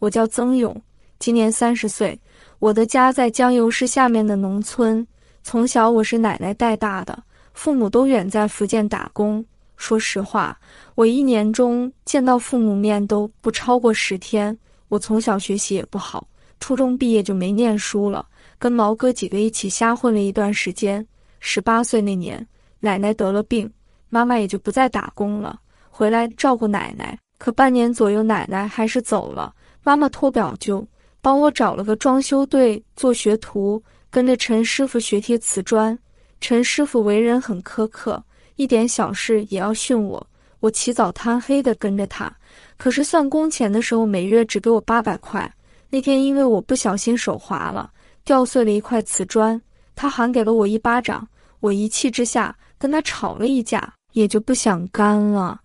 我叫曾勇，今年30岁。我的家在江油市下面的农村，从小我是奶奶带大的，父母都远在福建打工。说实话，我一年中见到父母面都不超过10天。我从小学习也不好，初中毕业就没念书了，跟毛哥几个一起瞎混了一段时间。18岁那年，奶奶得了病，妈妈也就不再打工了，回来照顾奶奶。可半年左右，奶奶还是走了，妈妈托表舅帮我找了个装修队做学徒，跟着陈师傅学贴瓷砖。陈师傅为人很苛刻，一点小事也要训我。我起早贪黑的跟着他，可是算工钱的时候每月只给我800块。那天因为我不小心手滑了，掉碎了一块瓷砖，他喊给了我一巴掌。我一气之下跟他吵了一架，也就不想干了。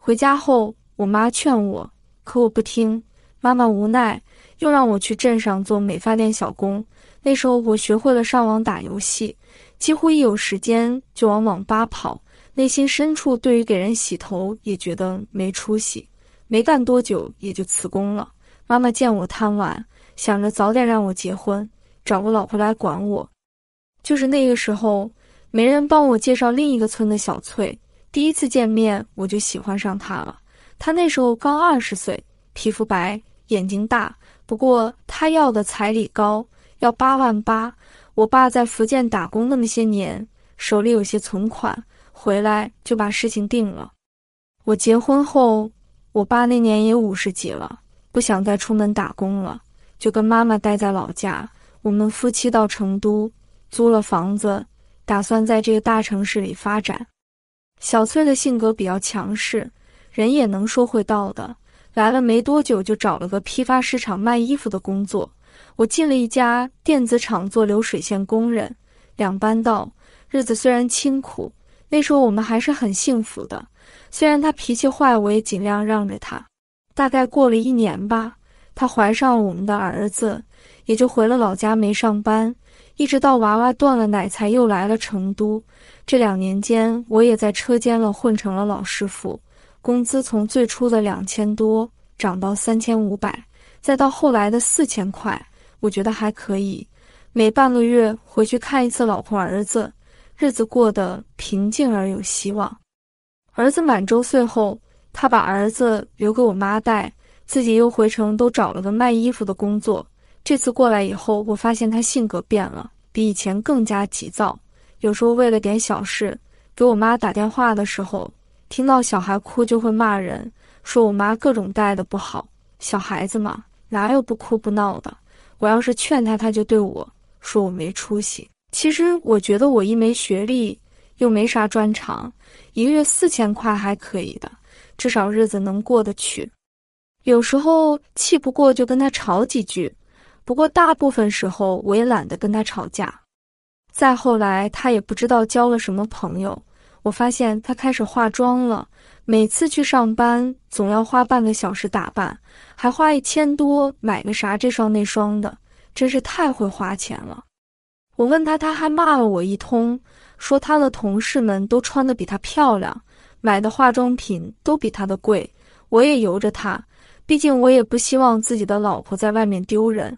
回家后我妈劝我，可我不听。妈妈无奈又让我去镇上做美发店小工。那时候我学会了上网打游戏，几乎一有时间就往网吧跑。内心深处对于给人洗头也觉得没出息，没干多久也就辞工了。妈妈见我贪玩，想着早点让我结婚，找个老婆来管我。就是那个时候，没人帮我介绍另一个村的小翠。第一次见面我就喜欢上她了。她那时候刚20岁，皮肤白，眼睛大，不过她要的彩礼高，要8.8万。我爸在福建打工那么些年，手里有些存款，回来就把事情定了。我结婚后，我爸那年也50几了，不想再出门打工了，就跟妈妈待在老家。我们夫妻到成都租了房子，打算在这个大城市里发展。小翠的性格比较强势，人也能说会道的。来了没多久就找了个批发市场卖衣服的工作。我进了一家电子厂做流水线工人，2班倒。日子虽然清苦，那时候我们还是很幸福的。虽然她脾气坏，我也尽量让着她。大概过了1年吧，她怀上我们的儿子，也就回了老家，没上班，一直到娃娃断了奶才又来了成都。这2年间，我也在车间了混成了老师傅，工资从最初的2000多涨到3500，再到后来的4000块，我觉得还可以。每半个月回去看一次老婆儿子，日子过得平静而有希望。儿子满周岁后，他把儿子留给我妈带，自己又回成都找了个卖衣服的工作。这次过来以后，我发现他性格变了，比以前更加急躁。有时候为了点小事，给我妈打电话的时候，听到小孩哭就会骂人，说我妈各种带的不好。小孩子嘛，哪有不哭不闹的？我要是劝他，他就对我说我没出息。其实我觉得我一没学历，又没啥专长，一个月4000块还可以的，至少日子能过得去。有时候气不过就跟他吵几句，不过大部分时候我也懒得跟他吵架。再后来，他也不知道交了什么朋友。我发现他开始化妆了，每次去上班总要花半个小时打扮，还花1000多买个啥这双那双的，真是太会花钱了。我问他，他还骂了我一通，说他的同事们都穿得比他漂亮，买的化妆品都比他的贵。我也由着他，毕竟我也不希望自己的老婆在外面丢人。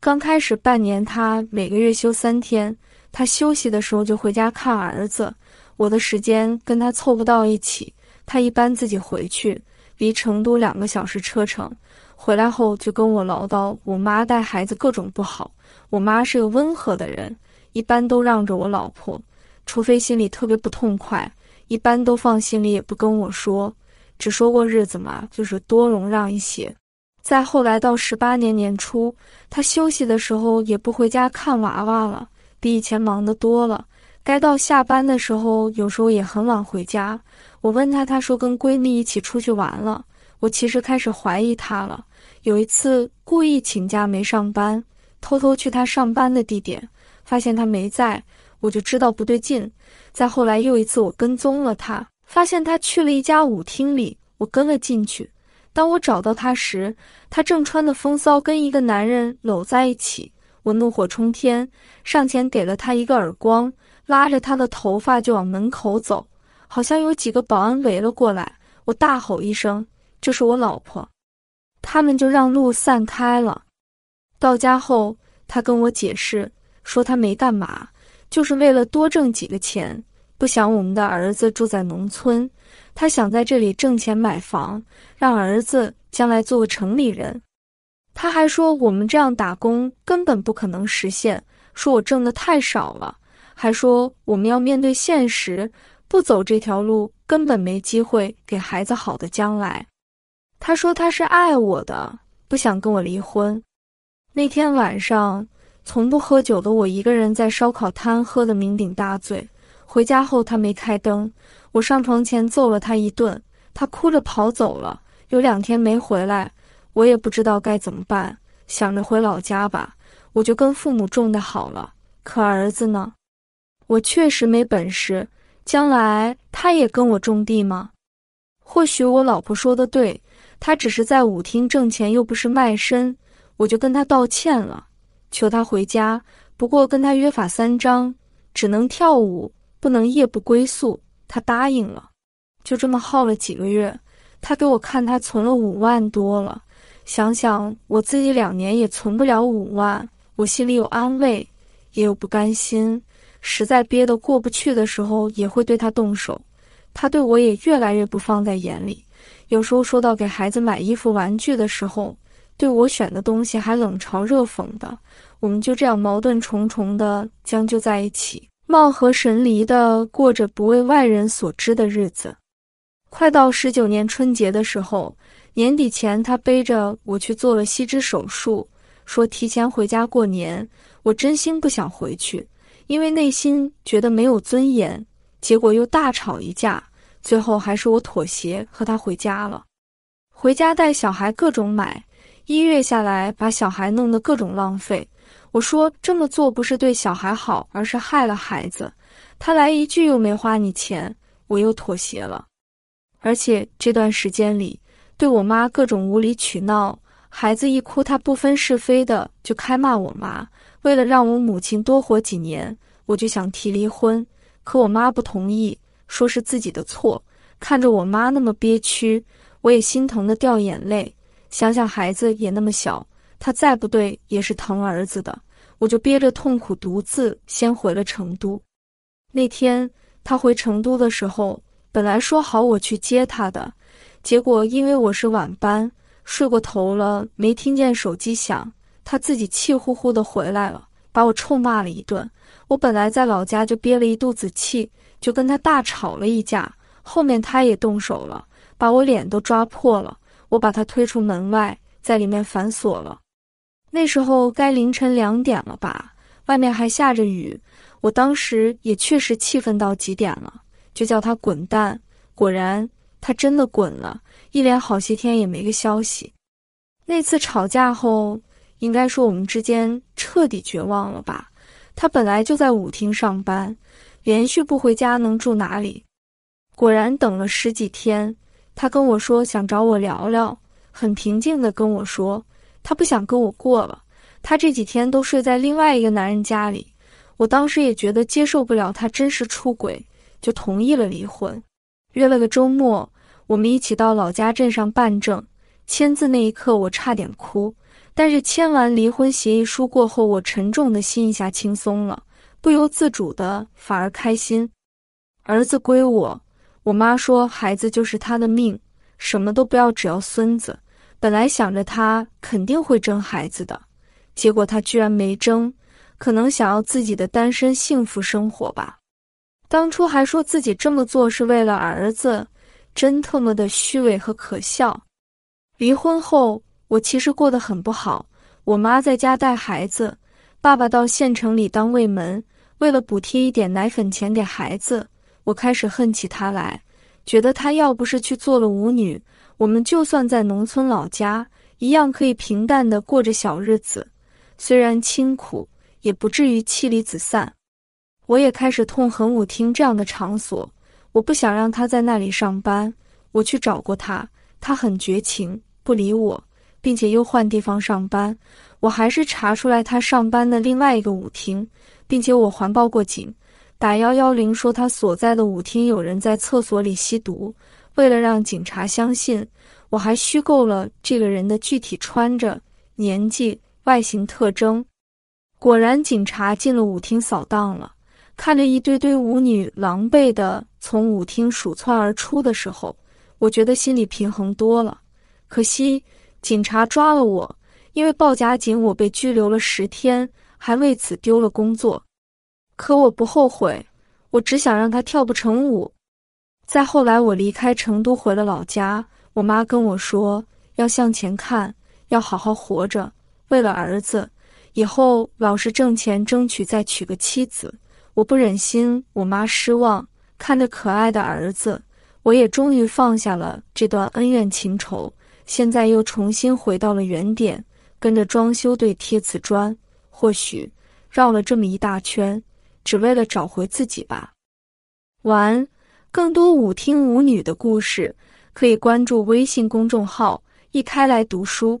刚开始半年，他每个月休3天，他休息的时候就回家看儿子，我的时间跟他凑不到一起，他一般自己回去，离成都2个小时车程。回来后就跟我唠叨我妈带孩子各种不好。我妈是个温和的人，一般都让着我老婆，除非心里特别不痛快，一般都放心里也不跟我说，只说过日子嘛，就是多容让一些。再后来到18年年初，他休息的时候也不回家看娃娃了，比以前忙得多了。该到下班的时候，有时候也很晚回家。我问他，他说跟闺蜜一起出去玩了。我其实开始怀疑他了。有一次故意请假没上班，偷偷去他上班的地点，发现他没在，我就知道不对劲。再后来又一次我跟踪了他，发现他去了一家舞厅里，我跟了进去。当我找到他时，他正穿的风骚，跟一个男人搂在一起。我怒火冲天，上前给了他一个耳光，拉着他的头发就往门口走。好像有几个保安围了过来，我大吼一声，这是我老婆。他们就让路散开了。到家后，他跟我解释说他没干嘛，就是为了多挣几个钱，不想我们的儿子住在农村，他想在这里挣钱买房，让儿子将来做个城里人。他还说我们这样打工根本不可能实现，说我挣的太少了，还说我们要面对现实，不走这条路根本没机会给孩子好的将来。他说他是爱我的，不想跟我离婚。那天晚上，从不喝酒的我一个人在烧烤摊喝得酩酊大醉。回家后他没开灯，我上床前揍了他一顿，他哭着跑走了，有2天没回来。我也不知道该怎么办，想着回老家吧，我就跟父母种的好了。可儿子呢？我确实没本事，将来他也跟我种地吗？或许我老婆说的对，他只是在舞厅挣钱，又不是卖身。我就跟他道歉了，求他回家，不过跟他约法3章，只能跳舞，不能夜不归宿。他答应了。就这么耗了几个月，他给我看他存了5万多了。想想我自己2年也存不了5万，我心里有安慰，也有不甘心。实在憋得过不去的时候，也会对他动手。他对我也越来越不放在眼里，有时候说到给孩子买衣服玩具的时候，对我选的东西还冷嘲热讽的。我们就这样矛盾重重的将就在一起，貌合神离的过着不为外人所知的日子。快到19年春节的时候，年底前他背着我去做了膝肢手术，说提前回家过年。我真心不想回去，因为内心觉得没有尊严。结果又大吵一架，最后还是我妥协和他回家了。回家带小孩各种买，1月下来把小孩弄得各种浪费。我说这么做不是对小孩好，而是害了孩子。他来一句又没花你钱，我又妥协了。而且这段时间里，对我妈各种无理取闹，孩子一哭他不分是非的就开骂我妈。为了让我母亲多活几年，我就想提离婚，可我妈不同意，说是自己的错。看着我妈那么憋屈，我也心疼的掉眼泪。想想孩子也那么小，她再不对也是疼儿子的。我就憋着痛苦独自先回了成都。那天她回成都的时候，本来说好我去接她的，结果因为我是晚班，睡过头了，没听见手机响，她自己气呼呼的回来了，把我臭骂了一顿。我本来在老家就憋了一肚子气，就跟他大吵了一架，后面他也动手了，把我脸都抓破了。我把他推出门外，在里面反锁了。那时候该凌晨2点了吧，外面还下着雨。我当时也确实气愤到极点了，就叫他滚蛋。果然他真的滚了，一连好些天也没个消息。那次吵架后，应该说我们之间彻底绝望了吧。他本来就在舞厅上班，连续不回家能住哪里？果然等了10几天，他跟我说想找我聊聊，很平静地跟我说他不想跟我过了，他这几天都睡在另外一个男人家里。我当时也觉得接受不了他真实出轨，就同意了离婚。约了个周末，我们一起到老家镇上办证，签字那一刻我差点哭，但是签完离婚协议书过后，我沉重的心一下轻松了，不由自主的反而开心。儿子归我，我妈说孩子就是她的命，什么都不要，只要孙子。本来想着她肯定会争孩子的，结果她居然没争，可能想要自己的单身幸福生活吧。当初还说自己这么做是为了儿子，真特么的虚伪和可笑。离婚后我其实过得很不好，我妈在家带孩子，爸爸到县城里当卫门，为了补贴一点奶粉钱给孩子，我开始恨起他来，觉得他要不是去做了舞女，我们就算在农村老家，一样可以平淡的过着小日子，虽然清苦，也不至于妻离子散。我也开始痛恨舞厅这样的场所，我不想让他在那里上班。我去找过他，他很绝情，不理我，并且又换地方上班。我还是查出来他上班的另外一个舞厅，并且我环报过警，打110说他所在的舞厅有人在厕所里吸毒。为了让警察相信，我还虚构了这个人的具体穿着、年纪、外形特征。果然，警察进了舞厅扫荡了。看着一堆堆舞女狼狈地从舞厅鼠窜而出的时候，我觉得心里平衡多了。可惜，警察抓了我，因为报假警，我被拘留了10天，还为此丢了工作。可我不后悔，我只想让他跳不成舞。再后来，我离开成都回了老家，我妈跟我说，要向前看，要好好活着，为了儿子，以后老实挣钱，争取再娶个妻子。我不忍心我妈失望，看着可爱的儿子，我也终于放下了这段恩怨情仇。现在又重新回到了原点，跟着装修队贴瓷砖，或许绕了这么一大圈，只为了找回自己吧。完，更多舞厅舞女的故事，可以关注微信公众号“一开来读书”。